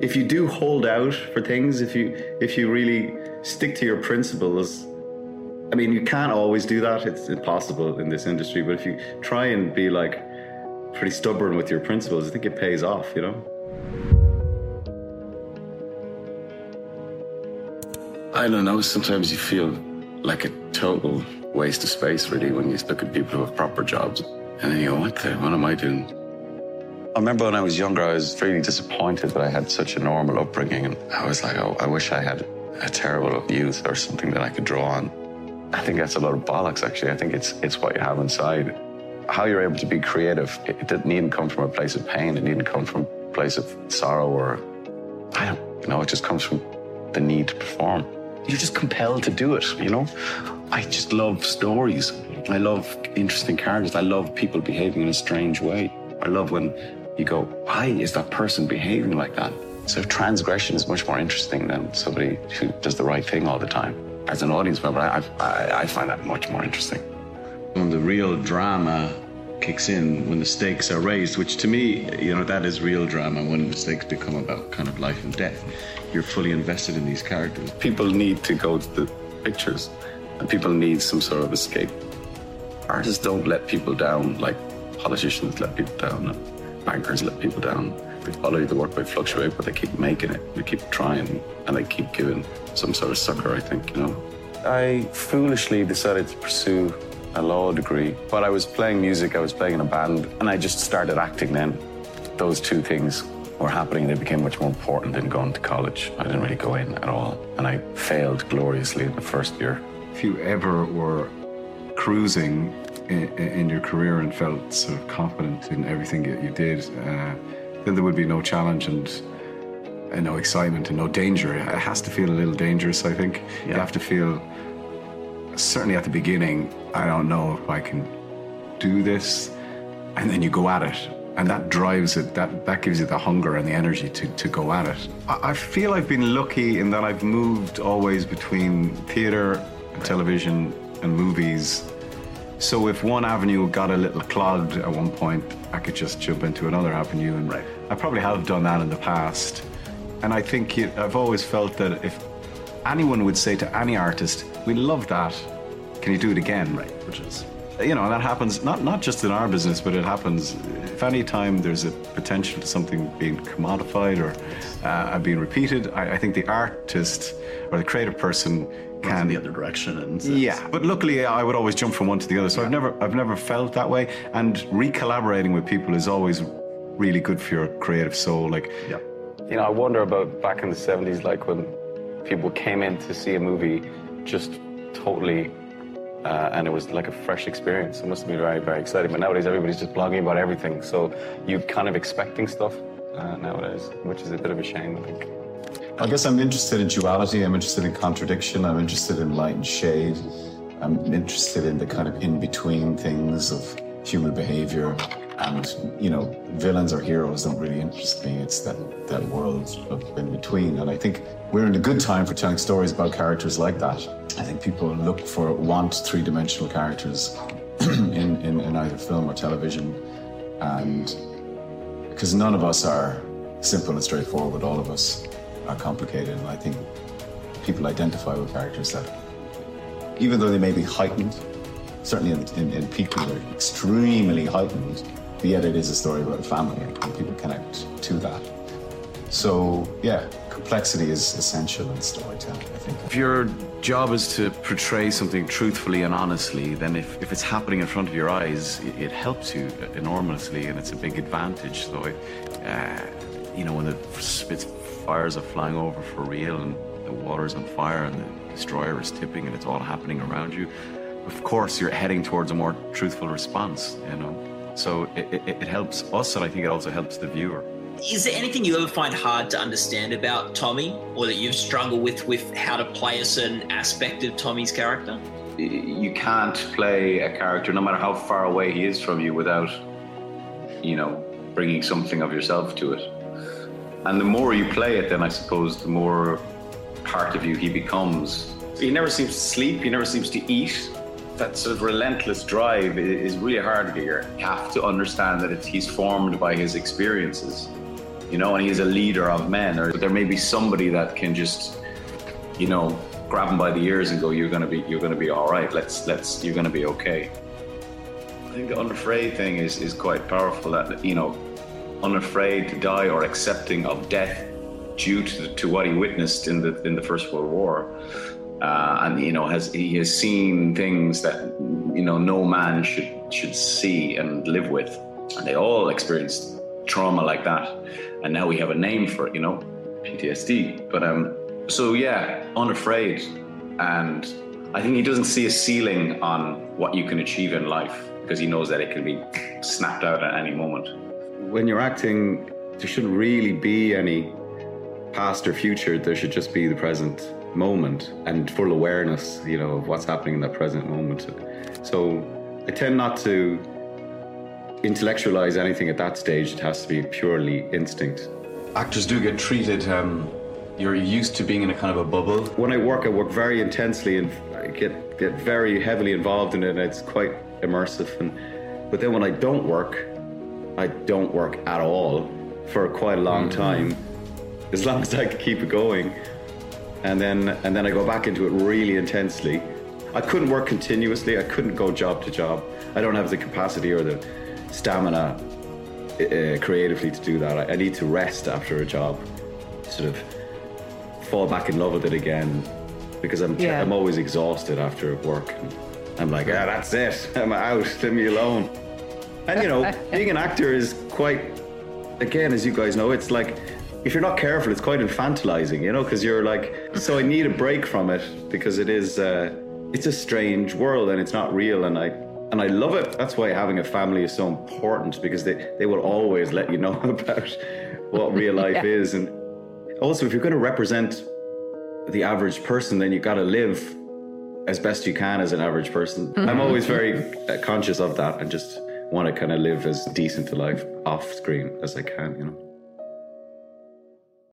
If you do hold out for things, if you really stick to your principles, I mean, you can't always do that. It's impossible in this industry. But if you try and be like pretty stubborn with your principles, I think it pays off, you know? I don't know. Sometimes you feel like a total waste of space, really, when you look at people who have proper jobs. And then you go, what am I doing? I remember when I was younger, I was really disappointed that I had such a normal upbringing. And I was like, oh, I wish I had a terrible youth or something that I could draw on. I think that's a lot of bollocks, actually. I think it's what you have inside. How you're able to be creative, it needn't come from a place of pain. It needn't come from a place of sorrow or, I don't know, it just comes from the need to perform. You're just compelled to do it, you know? I just love stories. I love interesting characters. I love people behaving in a strange way. I love when you go, why is that person behaving like that? So transgression is much more interesting than somebody who does the right thing all the time. As an audience member, I find that much more interesting. When the real drama kicks in, when the stakes are raised, which to me, you know, that is real drama, when the stakes become about kind of life and death. You're fully invested in these characters. People need to go to the pictures, and people need some sort of escape. Artists don't let people down like politicians let people down, bankers let people down. The quality of the work may fluctuate, but they keep making it, they keep trying, and they keep giving some sort of sucker, I think, you know. I foolishly decided to pursue a law degree. But I was playing music, I was playing in a band, and I just started acting then. Those two things were happening. They became much more important than going to college. I didn't really go in at all, and I failed gloriously in the first year. If you ever were cruising in your career and felt sort of confident in everything that you did, then there would be no challenge and no excitement and no danger. It has to feel a little dangerous, I think. Yeah. You have to feel, certainly at the beginning, I don't know if I can do this, and then you go at it. And that drives it, that gives you the hunger and the energy to go at it. I feel I've been lucky in that I've moved always between theatre and television and movies. So if one avenue got a little clogged at one point, I could just jump into another avenue. And right. I probably have done that in the past. And I think I've always felt that if anyone would say to any artist, we love that, can you do it again? Right, which is, you know, and that happens not just in our business, but it happens if any time there's a potential to something being commodified or being repeated. I think the artist or the creative person can in the other direction, and yeah, but luckily I would always jump from one to the other, so yeah. I've never felt that way, and re-collaborating with people is always really good for your creative soul, like yeah. You know, I wonder about back in the 70s, like when People came in to see a movie just totally, and it was like a fresh experience. It must have been very, very exciting. But nowadays, everybody's just blogging about everything. So you're kind of expecting stuff nowadays, which is a bit of a shame, I think. I guess I'm interested in duality. I'm interested in contradiction. I'm interested in light and shade. I'm interested in the kind of in-between things of human behavior. And, you know, villains or heroes don't really interest me. It's that world of in-between. And I think we're in a good time for telling stories about characters like that. I think people want three-dimensional characters in either film or television. And because none of us are simple and straightforward, all of us are complicated. And I think people identify with characters that, even though they may be heightened, certainly in people they're extremely heightened, but yet it is a story about a family and people connect to that. So, yeah, complexity is essential in storytelling, I think. If your job is to portray something truthfully and honestly, then if it's happening in front of your eyes, it helps you enormously, and it's a big advantage. So, you know, when the Spitfires are flying over for real and the water's on fire and the destroyer is tipping and it's all happening around you, of course you're heading towards a more truthful response, you know. So it helps us, and I think it also helps the viewer. Is there anything you ever find hard to understand about Tommy, or that you've struggled with how to play a certain aspect of Tommy's character? You can't play a character, no matter how far away he is from you, without, you know, bringing something of yourself to it. And the more you play it, then I suppose the more part of you he becomes. He never seems to sleep, he never seems to eat. That sort of relentless drive is really hard here. You have to understand that he's formed by his experiences, you know, and he's a leader of men. Or there may be somebody that can just, you know, grab him by the ears and go, you're gonna be all right, you're gonna be okay. I think the unafraid thing is quite powerful, that, you know, unafraid to die or accepting of death due to what he witnessed in the First World War, and, you know, he has seen things that, you know, no man should see and live with, and they all experienced trauma like that, and now we have a name for it, you know, PTSD. But so yeah, unafraid, and I think he doesn't see a ceiling on what you can achieve in life because he knows that it can be snapped out at any moment. When you're acting, there shouldn't really be any past or future. There should just be the present moment and full awareness, you know, of what's happening in that present moment. So I tend not to intellectualize anything at that stage. It has to be purely instinct. Actors do get treated, you're used to being in a kind of a bubble. When I work very intensely and I get very heavily involved in it, and it's quite immersive. But then when I don't work at all for quite a long time, as long as I could keep it going. And then I go back into it really intensely. I couldn't work continuously. I couldn't go job to job. I don't have the capacity or the stamina creatively to do that. I need to rest after a job, sort of fall back in love with it again, because I'm always exhausted after work. I'm like, that's it. I'm out. Leave me alone. And, you know, being an actor is quite, again, as you guys know, it's like, if you're not careful, it's quite infantilizing, you know, because you're like, so I need a break from it because it is, it's a strange world and it's not real, and I love it. That's why having a family is so important, because they will always let you know about what real life is. And also, if you're going to represent the average person, then you've got to live as best you can as an average person. I'm always very conscious of that and just want to kind of live as decent a life off screen as I can, you know.